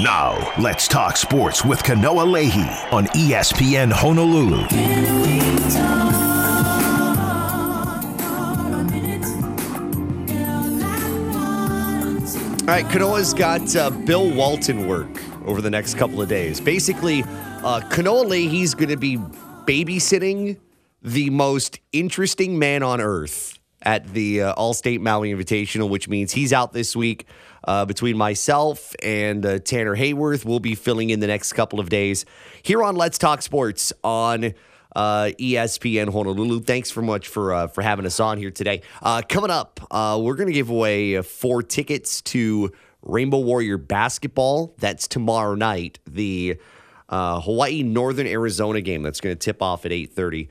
Now, let's talk sports with Kanoa Leahy on ESPN Honolulu. All right, Kanoa's got Bill Walton work over the next couple of days. Basically, Kanoa Leahy's going to be babysitting the most interesting man on earth at the Allstate Maui Invitational, which means he's out this week. Between myself and Tanner Hayworth, we'll be filling in the next couple of days here on Let's Talk Sports on ESPN Honolulu. Thanks so much for having us on here today. Coming up, we're going to give away 4 tickets to Rainbow Warrior basketball. That's tomorrow night, the Hawaii Northern Arizona game. That's going to tip off at 8:30.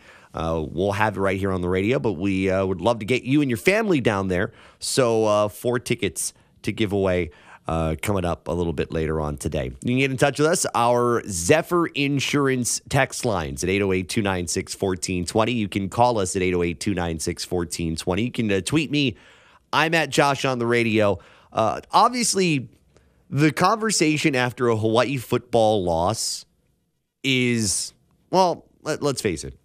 We'll have it right here on the radio, but we would love to get you and your family down there. So 4 tickets to give away coming up a little bit later on today. You can get in touch with us. Our Zephyr Insurance text lines at 808-296-1420. You can call us at 808-296-1420. You can tweet me. I'm at Josh on the radio. Obviously, the conversation after a Hawaii football loss is, well, let's face it.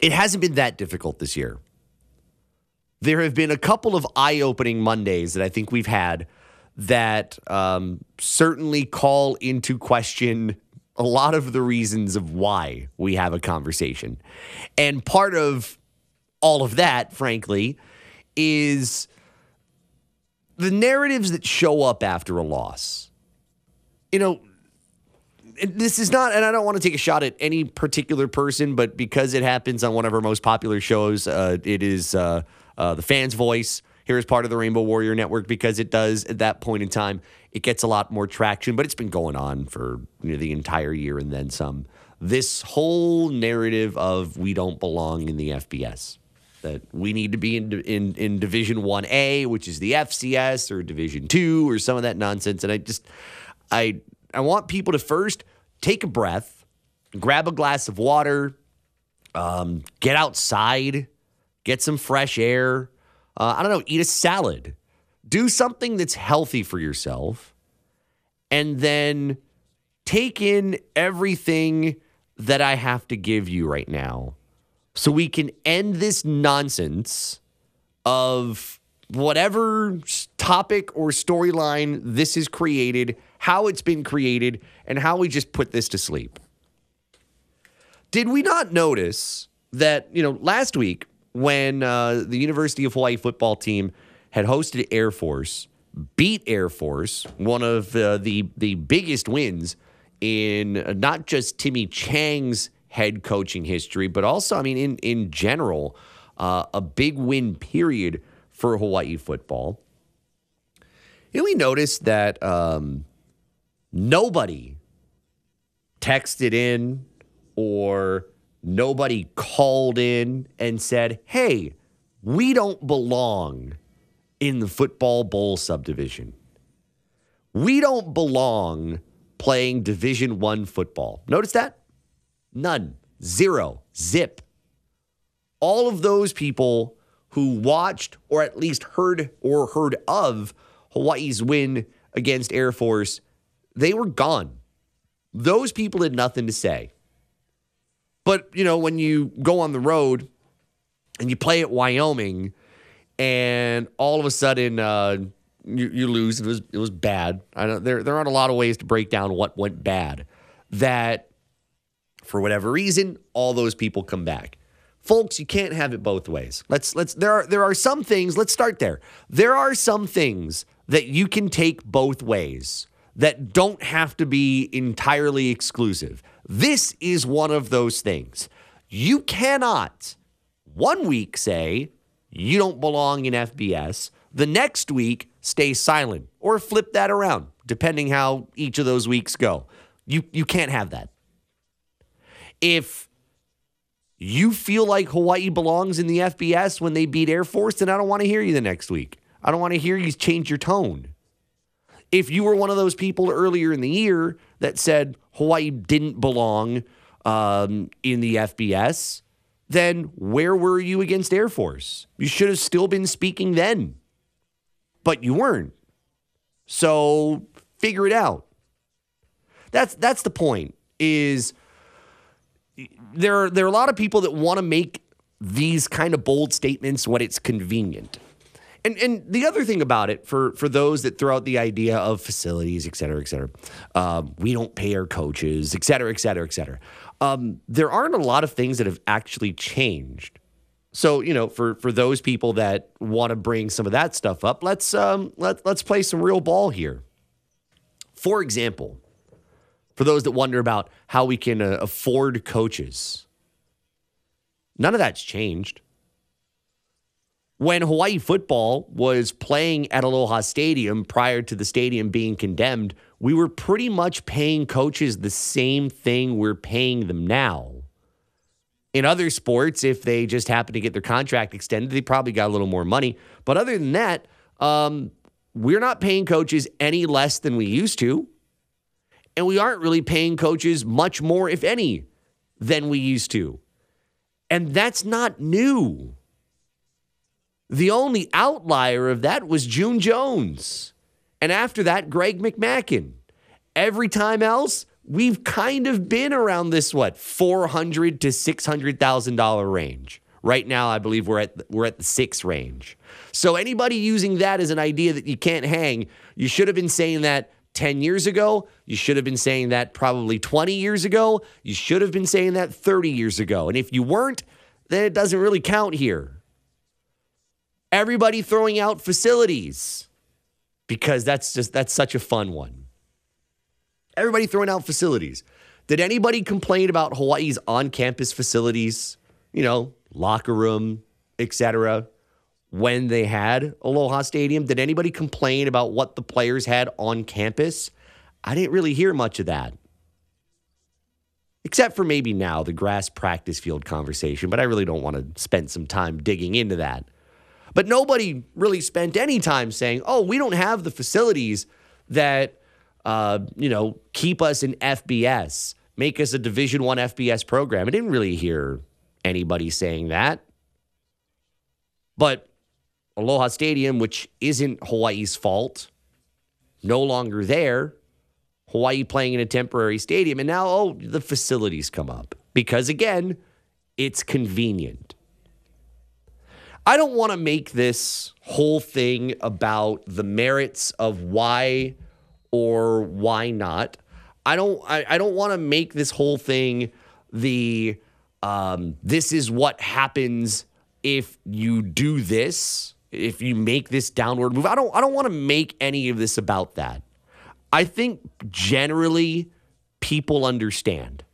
It hasn't been that difficult this year. There have been a couple of eye-opening Mondays that I think we've had that certainly call into question a lot of the reasons of why we have a conversation. And part of all of that, frankly, is the narratives that show up after a loss. You know, this is not, and I don't want to take a shot at any particular person, but because it happens on one of our most popular shows, it is... the Fan's Voice here is part of the Rainbow Warrior Network because it does at that point in time. It gets a lot more traction, but it's been going on for the entire year and then some. This whole narrative of we don't belong in the FBS, that we need to be in Division 1A, which is the FCS, or Division 2, or some of that nonsense. And I want people to first take a breath, grab a glass of water, get outside. Get some fresh air. I don't know, eat a salad. Do something that's healthy for yourself. And then take in everything that I have to give you right now so we can end this nonsense of whatever topic or storyline this is created, how it's been created, and how we just put this to sleep. Did we not notice that, last week, when the University of Hawaii football team had hosted Air Force, beat Air Force, one of the biggest wins in not just Timmy Chang's head coaching history, but also, in general, a big win period for Hawaii football. We noticed that nobody texted in or nobody called in and said, hey, we don't belong in the football bowl subdivision. We don't belong playing Division I football. Notice that? None. Zero. Zip. All of those people who watched or at least heard of Hawaii's win against Air Force, they were gone. Those people had nothing to say. But, when you go on the road and you play at Wyoming and all of a sudden you lose, it was bad. I know there aren't a lot of ways to break down what went bad. That, for whatever reason, all those people come back. Folks, you can't have it both ways. There are some things, let's start there. There are some things that you can take both ways that don't have to be entirely exclusive. This is one of those things. You cannot one week say you don't belong in FBS, the next week stay silent, or flip that around, depending how each of those weeks go. You can't have that. If you feel like Hawaii belongs in the FBS when they beat Air Force, then I don't want to hear you the next week. I don't want to hear you change your tone. If you were one of those people earlier in the year that said Hawaii didn't belong in the FBS, then where were you against Air Force? You should have still been speaking then, but you weren't. So figure it out. That's the point, is there are a lot of people that want to make these kind of bold statements when it's convenient. And the other thing about it, for those that throw out the idea of facilities, et cetera, we don't pay our coaches, et cetera, et cetera, et cetera. There aren't a lot of things that have actually changed. So, you know, for those people that want to bring some of that stuff up, let's play some real ball here. For example, for those that wonder about how we can afford coaches, none of that's changed. When Hawaii football was playing at Aloha Stadium prior to the stadium being condemned, we were pretty much paying coaches the same thing we're paying them now. In other sports, if they just happen to get their contract extended, they probably got a little more money. But other than that, we're not paying coaches any less than we used to. And we aren't really paying coaches much more, if any, than we used to. And that's not new. The only outlier of that was June Jones. And after that, Greg McMackin. Every time else, we've kind of been around this, $400,000 to $600,000 range. Right now, I believe we're at the $6 range. So anybody using that as an idea that you can't hang, you should have been saying that 10 years ago. You should have been saying that probably 20 years ago. You should have been saying that 30 years ago. And if you weren't, then it doesn't really count here. Everybody throwing out facilities because that's such a fun one. Everybody throwing out facilities. Did anybody complain about Hawaii's on-campus facilities, locker room, etc., when they had Aloha Stadium? Did anybody complain about what the players had on campus? I didn't really hear much of that. Except for maybe now, the grass practice field conversation, but I really don't want to spend some time digging into that. But nobody really spent any time saying, we don't have the facilities that, keep us in FBS, make us a Division I FBS program. I didn't really hear anybody saying that. But Aloha Stadium, which isn't Hawaii's fault, no longer there. Hawaii playing in a temporary stadium. And now, the facilities come up. Because, again, it's convenient. I don't want to make this whole thing about the merits of why or why not. I don't want to make this whole thing the this is what happens if you do this, if you make this downward move. I don't want to make any of this about that. I think generally people understand,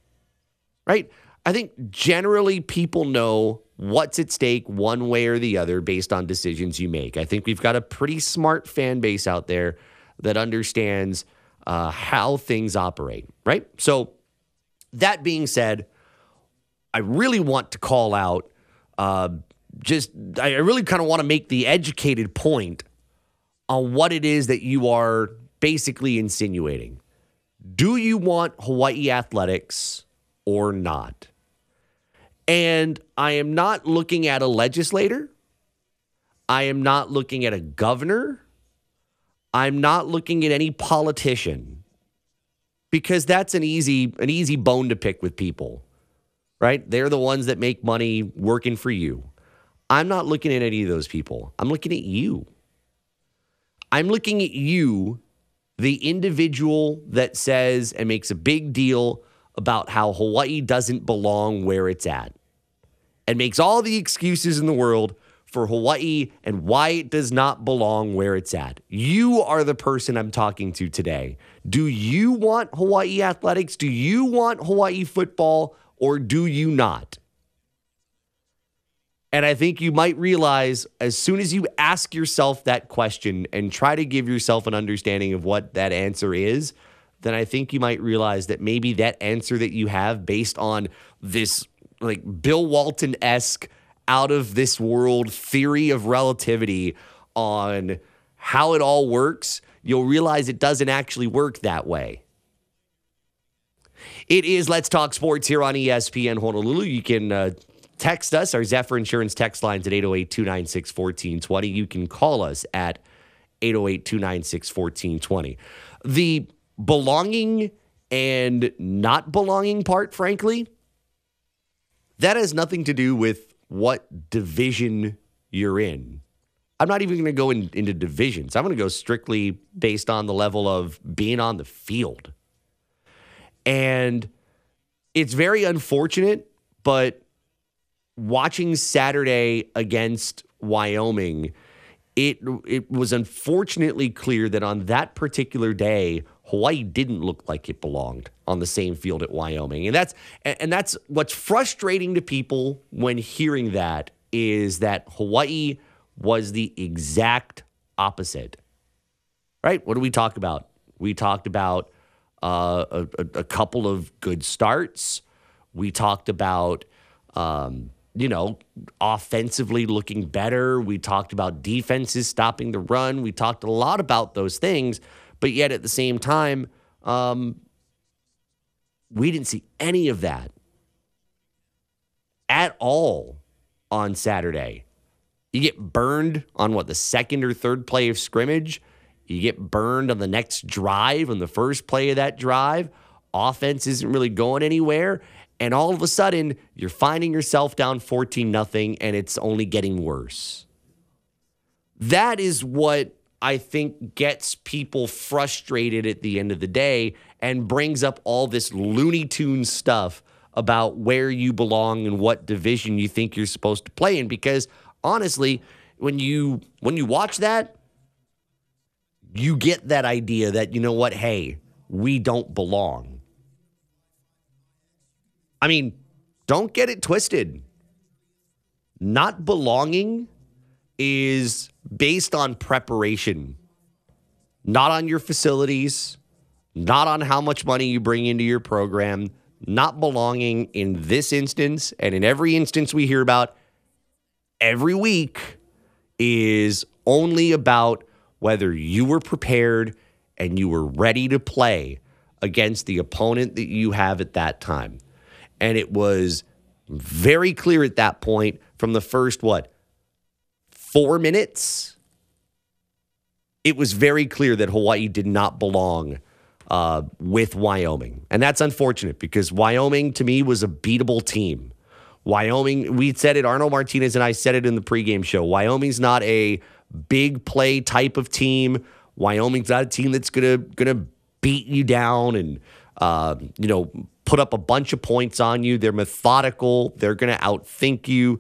right? I think generally people know what's at stake one way or the other based on decisions you make. I think we've got a pretty smart fan base out there that understands how things operate, right? So that being said, I really want to call out, I really kind of want to make the educated point on what it is that you are basically insinuating. Do you want Hawaii athletics or not? And I am not looking at a legislator. I am not looking at a governor. I'm not looking at any politician, because that's an easy bone to pick with people, right? They're the ones that make money working for you. I'm not looking at any of those people. I'm looking at you. I'm looking at you, the individual that says and makes a big deal about how Hawaii doesn't belong where it's at, and makes all the excuses in the world for Hawaii and why it does not belong where it's at. You are the person I'm talking to today. Do you want Hawaii athletics? Do you want Hawaii football, or do you not? And I think you might realize, as soon as you ask yourself that question and try to give yourself an understanding of what that answer is, then I think you might realize that maybe that answer that you have, based on this Bill Walton-esque, out-of-this-world theory of relativity on how it all works, you'll realize it doesn't actually work that way. It is Let's Talk Sports here on ESPN Honolulu. You can text us. Our Zephyr Insurance text line's at 808-296-1420. You can call us at 808-296-1420. The belonging and not belonging part, frankly, that has nothing to do with what division you're in. I'm not even going to go into divisions. I'm going to go strictly based on the level of being on the field. And it's very unfortunate, but watching Saturday against Wyoming, it was unfortunately clear that on that particular day, Hawaii didn't look like it belonged on the same field at Wyoming. And that's what's frustrating to people when hearing that, is that Hawaii was the exact opposite, right? What do we talk about? We talked about a couple of good starts. We talked about, offensively looking better. We talked about defenses stopping the run. We talked a lot about those things, but yet at the same time, we didn't see any of that at all on Saturday. You get burned on, the second or third play of scrimmage. You get burned on the next drive, on the first play of that drive. Offense isn't really going anywhere. And all of a sudden, you're finding yourself down 14-0, and it's only getting worse. That is what I think gets people frustrated at the end of the day and brings up all this Looney Tunes stuff about where you belong and what division you think you're supposed to play in, because honestly, when you watch that, you get that idea that, you know what, hey, we don't belong. I mean, don't get it twisted. Not belonging is based on preparation, not on your facilities, not on how much money you bring into your program. Not belonging in this instance, and in every instance we hear about every week, is only about whether you were prepared and you were ready to play against the opponent that you have at that time. And it was very clear at that point from the first, 4 minutes? It was very clear that Hawaii did not belong with Wyoming. And that's unfortunate, because Wyoming, to me, was a beatable team. Wyoming, we said it, Arnold Martinez and I said it in the pregame show, Wyoming's not a big play type of team. Wyoming's not a team that's gonna beat you down and put up a bunch of points on you. They're methodical. They're gonna outthink you.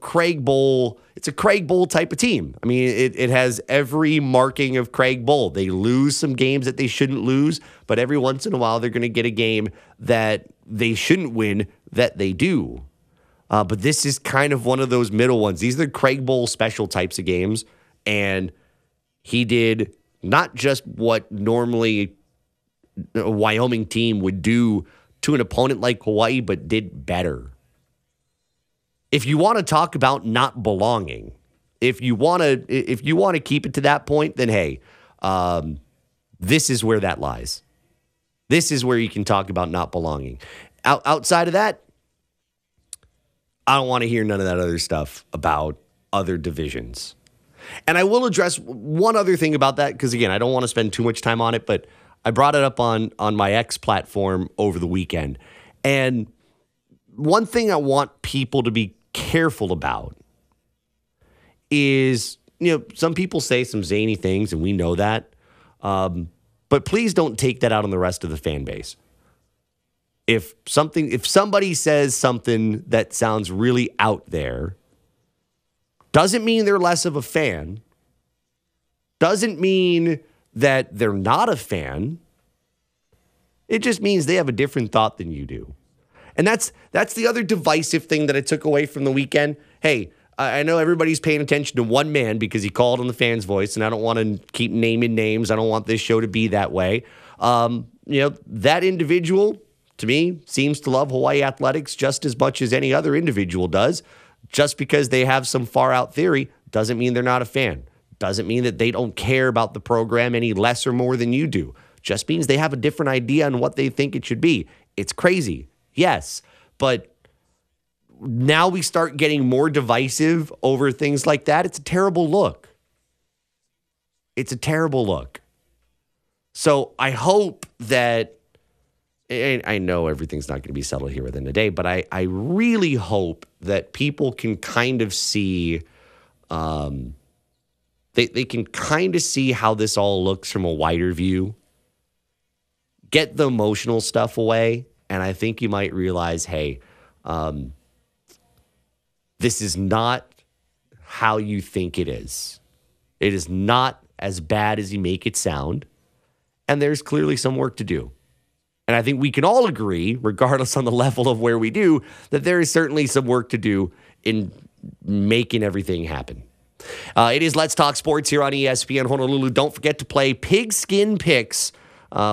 Craig Bowl, it's a Craig Bowl type of team. I mean, it has every marking of Craig Bowl. They lose some games that they shouldn't lose, but every once in a while they're gonna get a game that they shouldn't win that they do. But this is kind of one of those middle ones. These are the Craig Bowl special types of games, and he did not just what normally a Wyoming team would do to an opponent like Hawaii, but did better. If you want to talk about not belonging, if you want to keep it to that point, then hey, this is where that lies. This is where you can talk about not belonging. Outside of that, I don't want to hear none of that other stuff about other divisions. And I will address one other thing about that, because again, I don't want to spend too much time on it, but I brought it up on my X platform over the weekend. And one thing I want people to be careful about is, some people say some zany things, and we know that. But please don't take that out on the rest of the fan base. If somebody says something that sounds really out there, doesn't mean they're less of a fan. Doesn't mean that they're not a fan. It just means they have a different thought than you do. And that's the other divisive thing that I took away from the weekend. Hey, I know everybody's paying attention to one man because he called on the Fan's Voice, and I don't want to keep naming names. I don't want this show to be that way. That individual, to me, seems to love Hawaii athletics just as much as any other individual does. Just because they have some far-out theory doesn't mean they're not a fan. Doesn't mean that they don't care about the program any less or more than you do. Just means they have a different idea on what they think it should be. It's crazy, yes, but now we start getting more divisive over things like that. It's a terrible look. So I hope that, I know everything's not going to be settled here within a day, but I really hope that people can kind of see, they can kind of see how this all looks from a wider view. Get the emotional stuff away, and I think you might realize, hey, this is not how you think it is. It is not as bad as you make it sound, and there's clearly some work to do. And I think we can all agree, regardless on the level of where we do, that there is certainly some work to do in making everything happen. It is Let's Talk Sports here on ESPN Honolulu. Don't forget to play Pigskin Picks,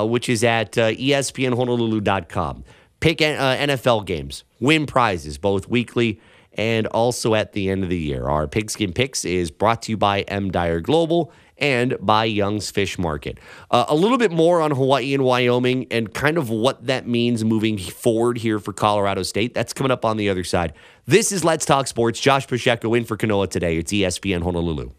which is at ESPNHonolulu.com. Pick NFL games, win prizes, both weekly and also at the end of the year. Our Pigskin Picks is brought to you by M. Dyer Global and by Young's Fish Market. A little bit more on Hawaii and Wyoming and kind of what that means moving forward here for Colorado State. That's coming up on the other side. This is Let's Talk Sports. Josh Pacheco in for Kanoa today. It's ESPN Honolulu.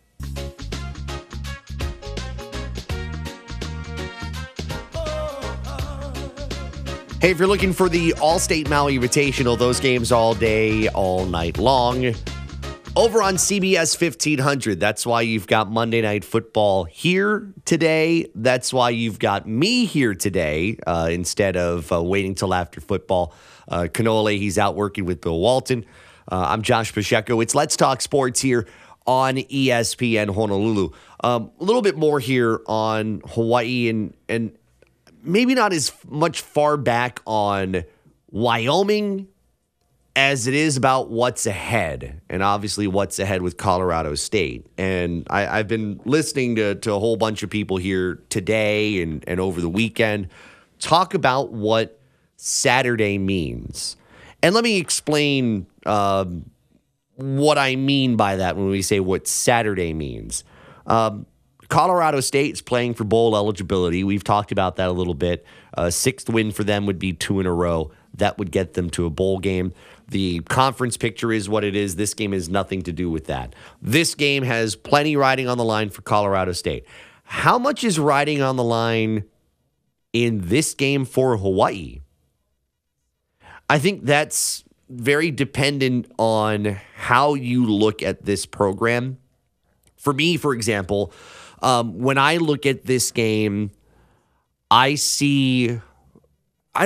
Hey, if you're looking for the Allstate Maui Invitational, those games all day, all night long, over on CBS 1500, that's why you've got Monday Night Football here today. That's why you've got me here today instead of waiting till after football. Kanoa Leahy's out working with Bill Walton. I'm Josh Pacheco. It's Let's Talk Sports here on ESPN Honolulu. A little bit more here on Hawaii and maybe not as much far back on Wyoming as it is about what's ahead, and obviously what's ahead with Colorado State. And I've been listening to a whole bunch of people here today and over the weekend talk about what Saturday means. And let me explain what I mean by that when we say what Saturday means. Colorado State is playing for bowl eligibility. We've talked about that a little bit. Sixth win for them would be 2 in a row. That would get them to a bowl game. The conference picture is what it is. This game has nothing to do with that. This game has plenty riding on the line for Colorado State. How much is riding on the line in this game for Hawaii? I think that's very dependent on how you look at this program. For me, for example, when I look at this game, I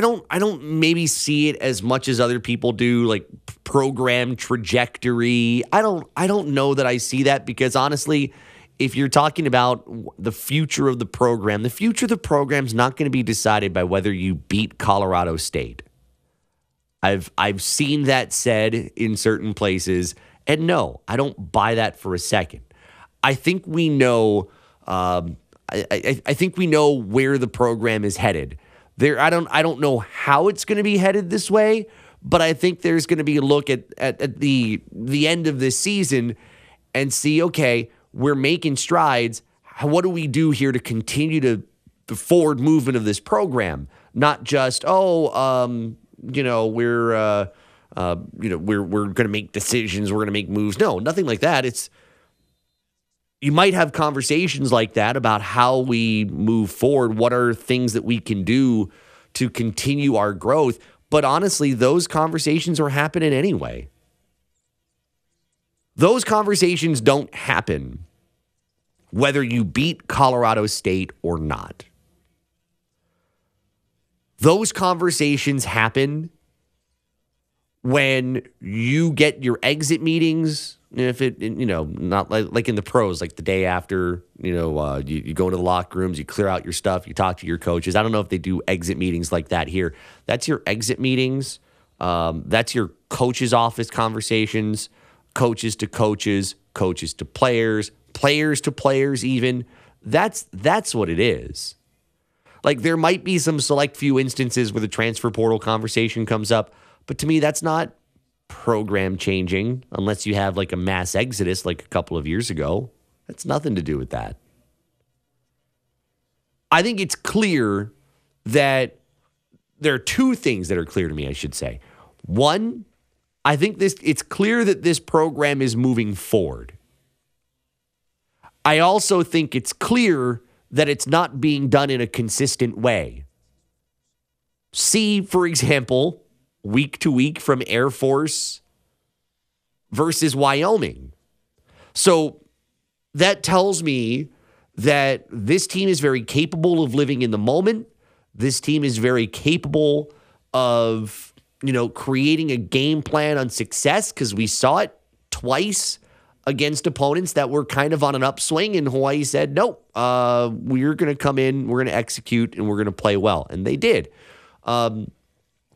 don't maybe see it as much as other people do, like program trajectory. I don't know that I see that, because honestly, if you're talking about the future of the program, the future of the program's not going to be decided by whether you beat Colorado State. I've seen that said in certain places, and no, I don't buy that for a second. I think we know. I think we know where the program is headed. I don't know how it's going to be headed this way, but I think there's going to be a look at the end of this season and see, okay, we're making strides. What do we do here to continue to the forward movement of this program? Not just we're going to make decisions. We're going to make moves. No, nothing like that. You might have conversations like that about how we move forward. What are things that we can do to continue our growth? But honestly, those conversations are happening anyway. Those conversations don't happen whether you beat Colorado State or not. Those conversations happen when you get your exit meetings. If it, not like in the pros, like the day after, you go into the locker rooms, you clear out your stuff, you talk to your coaches. I don't know if they do exit meetings like that here. That's your exit meetings. That's your coach's office conversations, coaches to coaches, coaches to players, players to players even. That's what it is. Like, there might be some select few instances where the transfer portal conversation comes up, but to me, that's not program changing, unless you have like a mass exodus like a couple of years ago. That's nothing to do with that. I think it's clear that there are two things that are clear to me, I should say. One, I think it's clear that this program is moving forward. I also think it's clear that it's not being done in a consistent way. See, for example, week to week from Air Force versus Wyoming. So that tells me that this team is very capable of living in the moment. This team is very capable of, creating a game plan on success, because we saw it twice against opponents that were kind of on an upswing, and Hawaii said, nope, we're going to come in, we're going to execute, and we're going to play well. And they did. But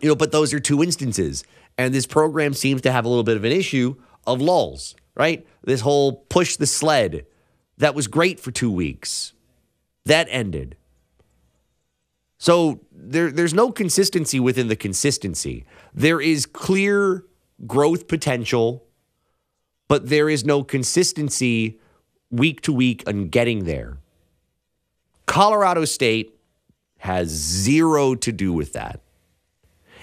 those are two instances. And this program seems to have a little bit of an issue of lulls, right? This whole push the sled, that was great for 2 weeks. That ended. So there's no consistency within the consistency. There is clear growth potential, but there is no consistency week to week on getting there. Colorado State has zero to do with that.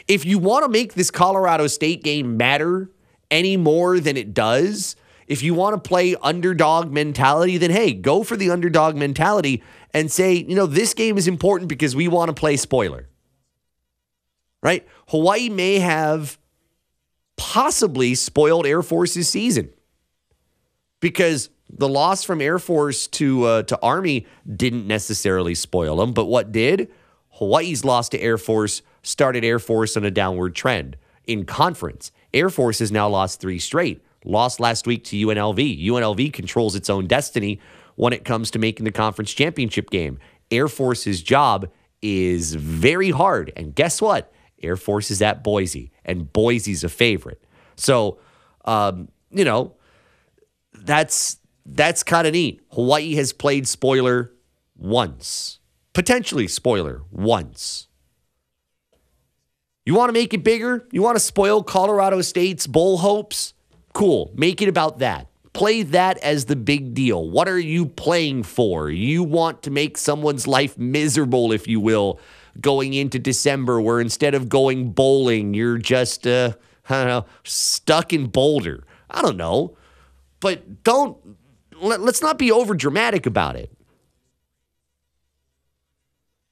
If you want to make this Colorado State game matter any more than it does, if you want to play underdog mentality, then hey, go for the underdog mentality and say, this game is important because we want to play spoiler. Right? Hawaii may have possibly spoiled Air Force's season, because the loss from Air Force to Army didn't necessarily spoil them. But what did? Hawaii's loss to Air Force started Air Force on a downward trend in conference. Air Force has now lost 3 straight. Lost last week to UNLV. UNLV controls its own destiny when it comes to making the conference championship game. Air Force's job is very hard. And guess what? Air Force is at Boise, and Boise's a favorite. So, that's kind of neat. Hawaii has played spoiler once. Potentially spoiler once. You want to make it bigger? You want to spoil Colorado State's bowl hopes? Cool. Make it about that. Play that as the big deal. What are you playing for? You want to make someone's life miserable, if you will, going into December, where instead of going bowling, you're just, stuck in Boulder. I don't know. But let's not be over dramatic about it.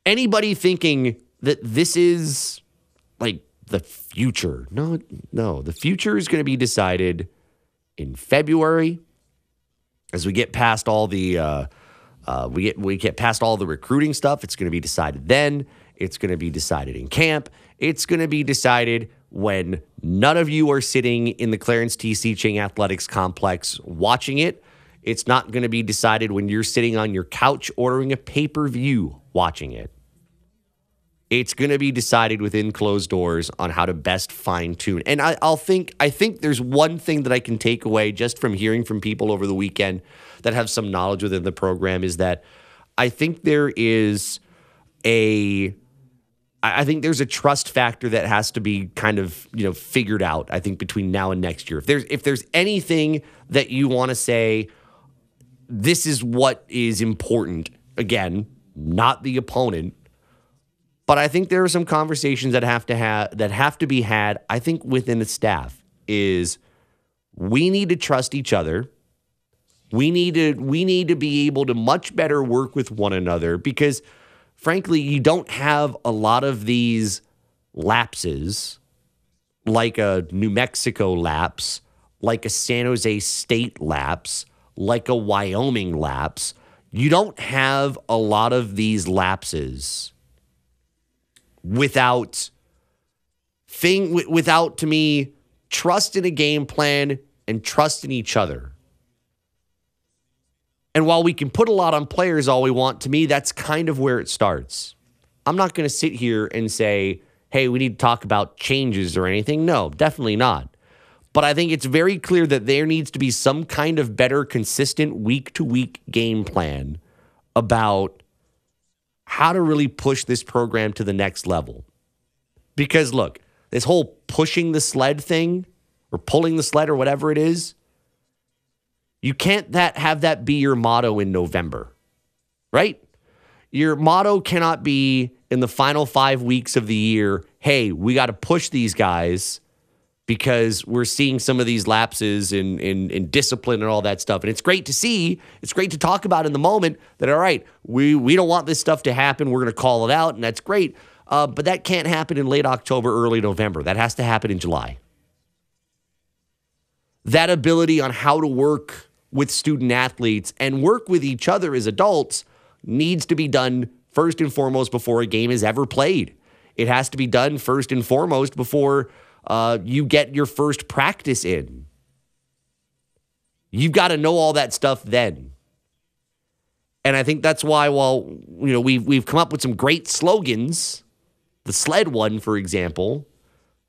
Anybody thinking that this is like the future? No. The future is going to be decided in February, as we get past all the we get past all the recruiting stuff. It's going to be decided then. It's going to be decided in camp. It's going to be decided when none of you are sitting in the Clarence T. C. Ching Athletics Complex watching it. It's not going to be decided when you're sitting on your couch ordering a pay-per-view watching it. It's going to be decided within closed doors on how to best fine-tune. And I think there's one thing that I can take away just from hearing from people over the weekend that have some knowledge within the program, is that I think there's a trust factor that has to be kind of, figured out, I think, between now and next year. If there's anything that you want to say, this is what is important, again, not the opponent, but I think there are some conversations that have to be had, I think, within the staff, is we need to trust each other. We need to be able to much better work with one another, because, frankly, you don't have a lot of these lapses, like a New Mexico lapse, like a San Jose State lapse, like a Wyoming lapse. You don't have a lot of these lapses without, to me, trust in a game plan and trust in each other. And while we can put a lot on players all we want, to me, that's kind of where it starts. I'm not going to sit here and say, hey, we need to talk about changes or anything. No, definitely not. But I think it's very clear that there needs to be some kind of better, consistent week-to-week game plan about how to really push this program to the next level. Because, look, this whole pushing the sled thing, or pulling the sled, or whatever it is, you can't have that be your motto in November, right? Your motto cannot be in the final 5 weeks of the year, hey, we got to push these guys because we're seeing some of these lapses in discipline and all that stuff. And it's great to see. It's great to talk about in the moment that, all right, we don't want this stuff to happen. We're going to call it out, and that's great. But that can't happen in late October, early November. That has to happen in July. That ability on how to work with student athletes and work with each other as adults needs to be done first and foremost before a game is ever played. It has to be done first and foremost before you get your first practice in. You've got to know all that stuff then. And I think that's why, while we've come up with some great slogans, the sled one, for example,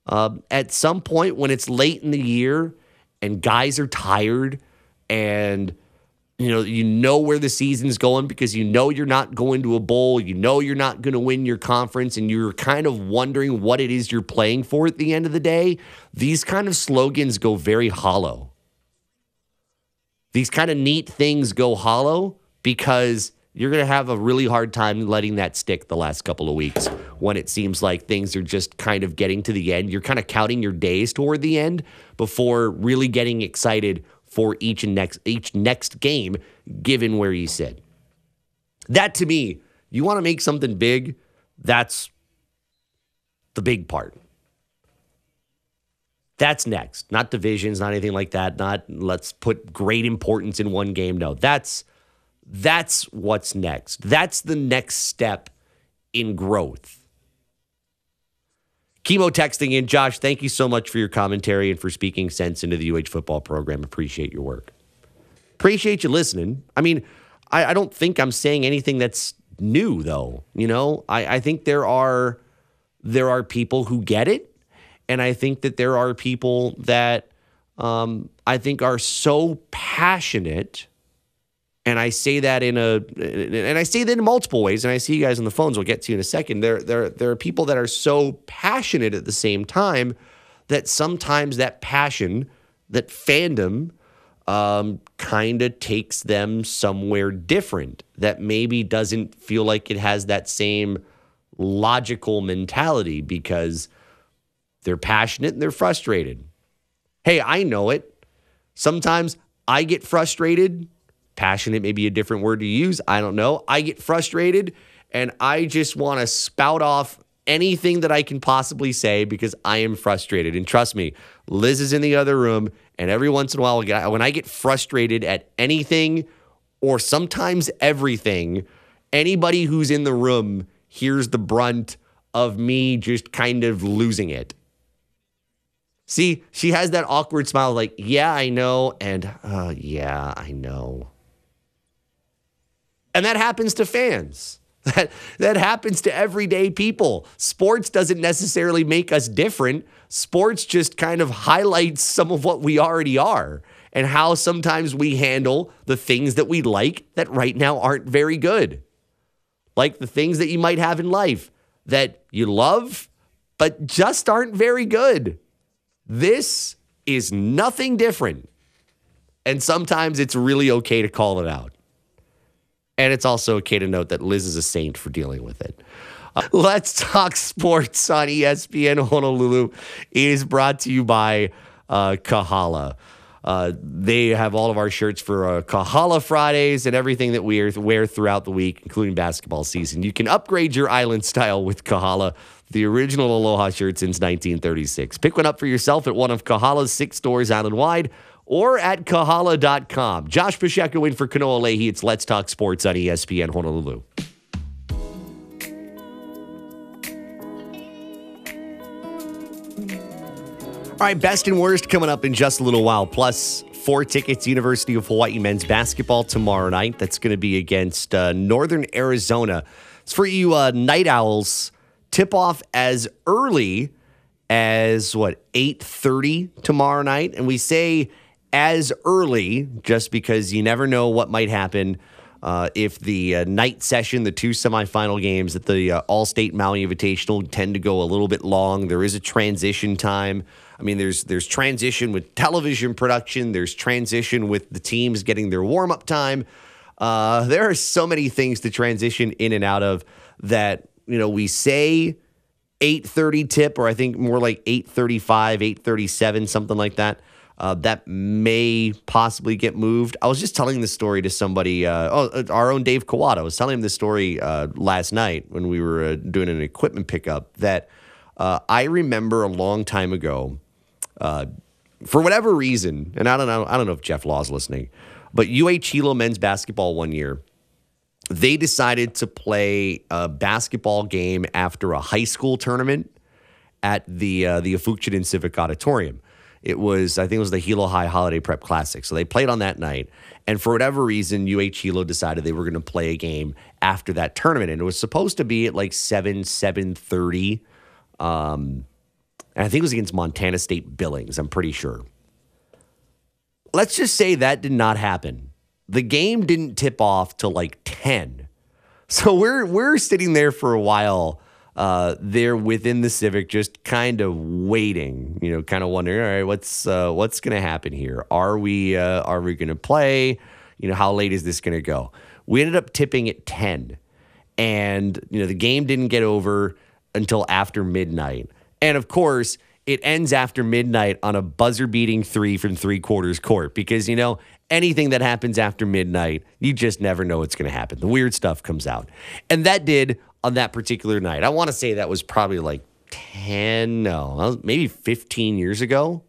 at some point when it's late in the year and guys are tired and you know where the season's going because you know you're not going to a bowl, you know you're not going to win your conference, and you're kind of wondering what it is you're playing for at the end of the day, these kind of slogans go very hollow. These kind of neat things go hollow because you're going to have a really hard time letting that stick the last couple of weeks when it seems like things are just kind of getting to the end. You're kind of counting your days toward the end before really getting excited for each next game, given where you sit. That, to me, you want to make something big, that's the big part. That's next. Not divisions, not anything like that, not let's put great importance in one game. No, that's what's next. That's the next step in growth. Chemo texting in, Josh, thank you so much for your commentary and for speaking sense into the UH football program. Appreciate your work. Appreciate you listening. I mean, I don't think I'm saying anything that's new, though. You know, I think there are people who get it, and I think that there are people that I think are so passionate, and I say that in multiple ways, and I see you guys on the phones, we'll get to you in a second. There are people that are so passionate at the same time that sometimes that passion, that fandom, kind of takes them somewhere different that maybe doesn't feel like it has that same logical mentality because they're passionate and they're frustrated. Hey, I know it. Sometimes I get frustrated. Passionate may be a different word to use. I don't know. I get frustrated, and I just want to spout off anything that I can possibly say because I am frustrated. And trust me, Liz is in the other room, and every once in a while, when I get frustrated at anything or sometimes everything, anybody who's in the room hears the brunt of me just kind of losing it. See, she has that awkward smile like, yeah, I know, and yeah, I know. And that happens to fans. That happens to everyday people. Sports doesn't necessarily make us different. Sports just kind of highlights some of what we already are and how sometimes we handle the things that we like that right now aren't very good. Like the things that you might have in life that you love but just aren't very good. This is nothing different. And sometimes it's really okay to call it out. And it's also okay to note that Liz is a saint for dealing with it. Let's Talk Sports on ESPN Honolulu is brought to you by Kahala. They have all of our shirts for Kahala Fridays and everything that we wear throughout the week, including basketball season. You can upgrade your island style with Kahala, the original Aloha shirt since 1936. Pick one up for yourself at one of Kahala's 6 stores island-wide, or at kahala.com. Josh Pacheco in for Kanoa Leahy. It's Let's Talk Sports on ESPN Honolulu. All right, best and worst coming up in just a little while. Plus, 4 tickets, University of Hawaii men's basketball tomorrow night. That's going to be against Northern Arizona. It's for you night owls. Tip-off as early as, 8:30 tomorrow night. And we say as early just because you never know what might happen if the night session, the 2 semifinal games at the Allstate Maui Invitational tend to go a little bit long. There is a transition time. I mean, there's transition with television production. There's transition with the teams getting their warm-up time. There are so many things to transition in and out of that. You know, we say 8:30 tip, or I think more like 8:35, 8:37, something like that. That may possibly get moved. I was just telling this story to somebody. Our own Dave Kawada. I was telling him this story last night when we were doing an equipment pickup that I remember a long time ago, for whatever reason, and I don't know if Jeff Law's listening, but UH Hilo men's basketball one year, they decided to play a basketball game after a high school tournament at the Afukchiden Civic Auditorium. I think it was the Hilo High Holiday Prep Classic. So they played on that night. And for whatever reason, UH Hilo decided they were going to play a game after that tournament. And it was supposed to be at like 7:30. And I think it was against Montana State Billings, I'm pretty sure. Let's just say that did not happen. The game didn't tip off till like 10. So we're sitting there for a while there within the Civic, just kind of waiting, kind of wondering, all right, what's going to happen here? Are we going to play? How late is this going to go? We ended up tipping at 10, and the game didn't get over until after midnight. And of course, it ends after midnight on a buzzer-beating three from three-quarters court because, anything that happens after midnight, you just never know what's going to happen. The weird stuff comes out. And that did on that particular night. I want to say that was probably like 15 years ago,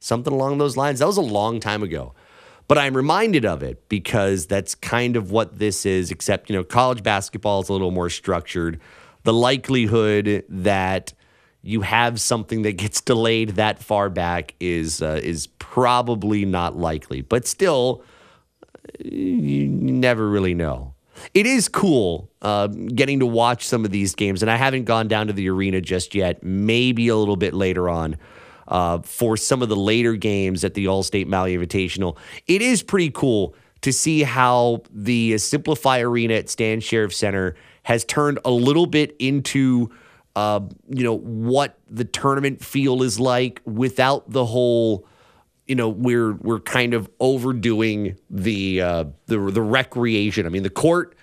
something along those lines. That was a long time ago. But I'm reminded of it because that's kind of what this is, except, college basketball is a little more structured. The likelihood that you have something that gets delayed that far back is probably not likely. But still, you never really know. It is cool getting to watch some of these games, and I haven't gone down to the arena just yet. Maybe a little bit later on for some of the later games at the Allstate Maui Invitational. It is pretty cool to see how the Simplify Arena at Stan Sheriff Center has turned a little bit into what the tournament feel is like without the whole, we're kind of overdoing the recreation. I mean, the court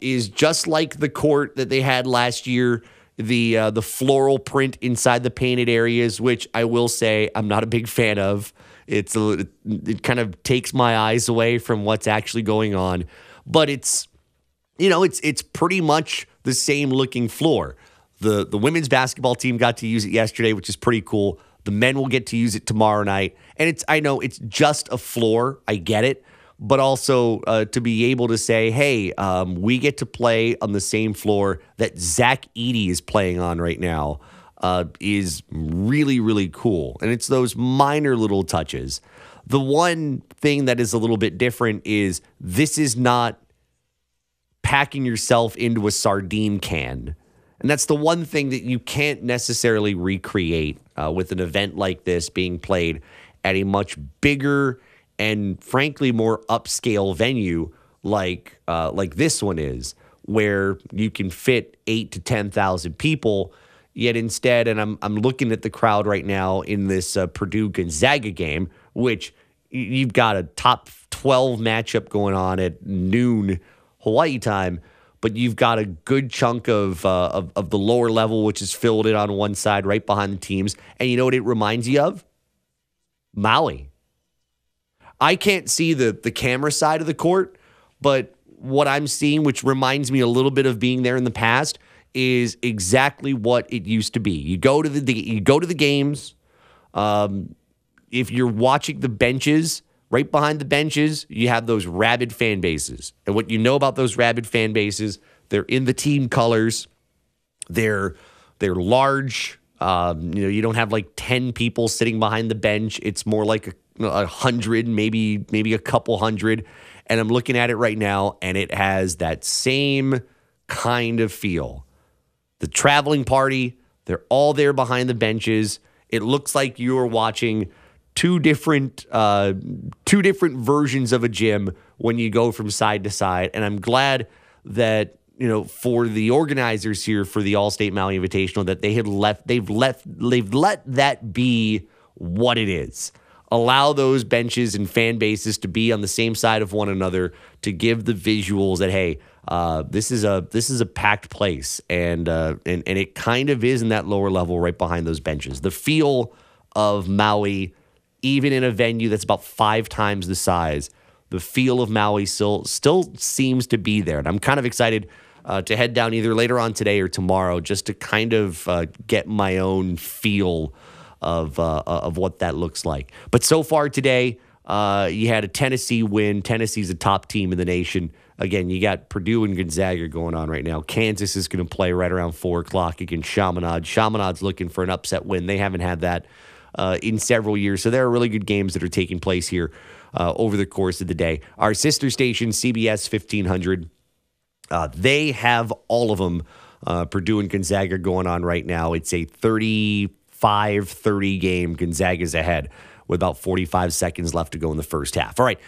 is just like the court that they had last year. The floral print inside the painted areas, which I will say I'm not a big fan of. It kind of takes my eyes away from what's actually going on, but it's pretty much the same looking floor. The women's basketball team got to use it yesterday, which is pretty cool. The men will get to use it tomorrow night. And I know it's just a floor. I get it. But also to be able to say, hey, we get to play on the same floor that Zach Edey is playing on right now is really, really cool. And it's those minor little touches. The one thing that is a little bit different is this is not packing yourself into a sardine can. And that's the one thing that you can't necessarily recreate with an event like this being played at a much bigger and, frankly, more upscale venue like this one is, where you can fit 8,000 to 10,000 people. Yet instead, and I'm looking at the crowd right now in this Purdue Gonzaga game, which you've got a top 12 matchup going on at noon Hawaii time. But you've got a good chunk of the lower level, which is filled in on one side right behind the teams. And you know what it reminds you of? Maui. I can't see the camera side of the court, but what I'm seeing, which reminds me a little bit of being there in the past, is exactly what it used to be. You go to the games. If you're watching the benches, right behind the benches, you have those rabid fan bases. And what you know about those rabid fan bases, they're in the team colors. They're large. You don't have like 10 people sitting behind the bench. It's more like 100, maybe a couple hundred. And I'm looking at it right now, and it has that same kind of feel. The traveling party, they're all there behind the benches. It looks like you're watching two different versions of a gym when you go from side to side. And I'm glad that, for the organizers here for the Allstate Maui Invitational, that they've let that be what it is. Allow those benches and fan bases to be on the same side of one another to give the visuals that, hey, This is a packed place, and it kind of is in that lower level right behind those benches. The feel of Maui, even in a venue that's about 5 times the size, the feel of Maui still seems to be there. And I'm kind of excited to head down either later on today or tomorrow just to kind of get my own feel of what that looks like. But so far today, you had a Tennessee win. Tennessee's a top team in the nation. Again, you got Purdue and Gonzaga going on right now. Kansas is going to play right around 4 o'clock against Chaminade. Chaminade's looking for an upset win. They haven't had that in several years. So there are really good games that are taking place here over the course of the day. Our sister station, CBS 1500, they have all of them. Purdue and Gonzaga going on right now. It's a 35-30 game. Gonzaga's ahead with about 45 seconds left to go in the first half. All right,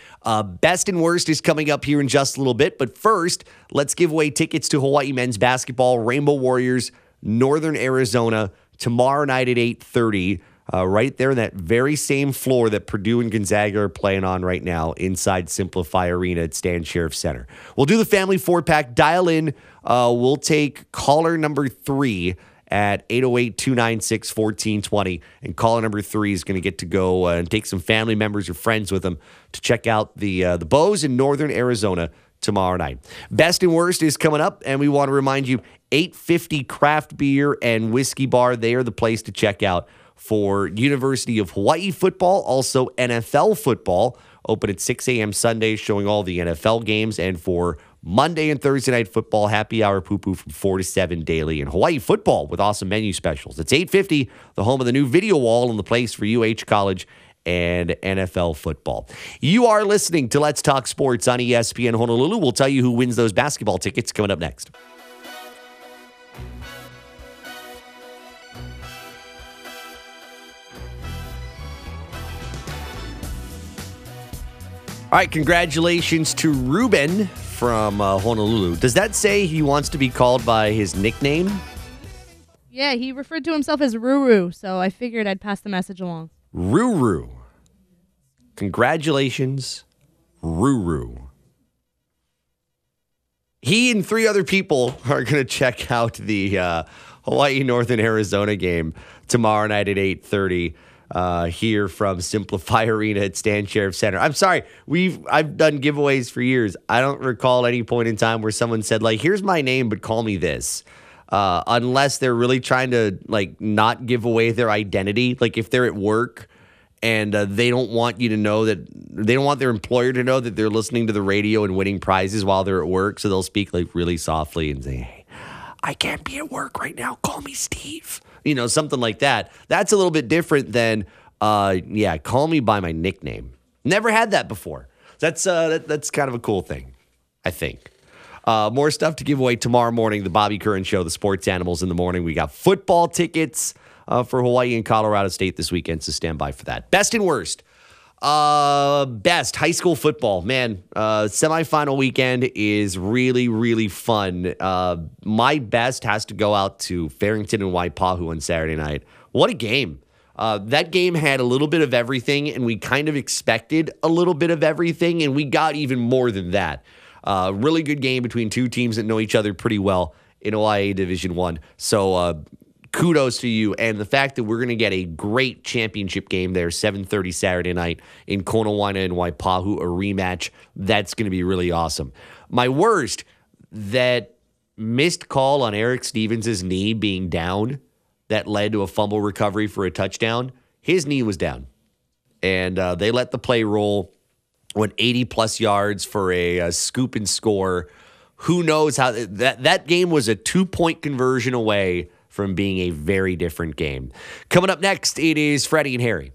best and worst is coming up here in just a little bit. But first, let's give away tickets to Hawaii men's basketball, Rainbow Warriors, Northern Arizona, tomorrow night at 8:30, right there in that very same floor that Purdue and Gonzaga are playing on right now inside Simplify Arena at Stan Sheriff Center. We'll do the family four-pack. Dial in. We'll take caller number 3 at 808-296-1420. And caller number 3 is going to get to go and take some family members or friends with them to check out the Bows in Northern Arizona tomorrow night. Best and worst is coming up, and we want to remind you, 850 Craft Beer and Whiskey Bar, they are the place to check out for University of Hawaii football, also NFL football, open at 6 a.m. Sunday, showing all the NFL games, and for Monday and Thursday night football, happy hour poo-poo from 4 to 7 daily. And Hawaii football with awesome menu specials. It's 850, the home of the new video wall and the place for UH College and NFL football. You are listening to Let's Talk Sports on ESPN Honolulu. We'll tell you who wins those basketball tickets coming up next. All right, congratulations to Ruben from Honolulu. Does that say he wants to be called by his nickname? Yeah, he referred to himself as Ruru, so I figured I'd pass the message along. Ruru. Congratulations, Ruru. He and 3 other people are going to check out the Hawaii-Northern Arizona game tomorrow night at 8:30. Here from Simplify Arena at Stan Sheriff Center. I'm sorry, I've done giveaways for years. I don't recall any point in time where someone said, like, here's my name, but call me this. Unless they're really trying to, like, not give away their identity. Like, if they're at work and they don't want you to know that, they don't want their employer to know that they're listening to the radio and winning prizes while they're at work. So they'll speak, like, really softly and say, hey, I can't be at work right now. Call me Steve. You know, something like that. That's a little bit different than, call me by my nickname. Never had that before. That's kind of a cool thing, I think. More stuff to give away tomorrow morning, the Bobby Curran Show, the Sports Animals in the morning. We got football tickets for Hawaii and Colorado State this weekend, so stand by for that. Best and worst. Best, high school football. Man, semifinal weekend is really, really fun. My best has to go out to Farrington and Waipahu on Saturday night. What a game. That game had a little bit of everything, and we kind of expected a little bit of everything, and we got even more than that. Really good game between 2 teams that know each other pretty well in OIA Division I. So, kudos to you, and the fact that we're going to get a great championship game there, 7:30 Saturday night in Kona Waina and Waipahu, a rematch. That's going to be really awesome. My worst, that missed call on Eric Stevens' knee being down that led to a fumble recovery for a touchdown. His knee was down, and they let the play roll, went 80-plus yards for a scoop and score. Who knows how that game was a 2-point conversion away from being a very different game. Coming up next, it is Freddie and Harry.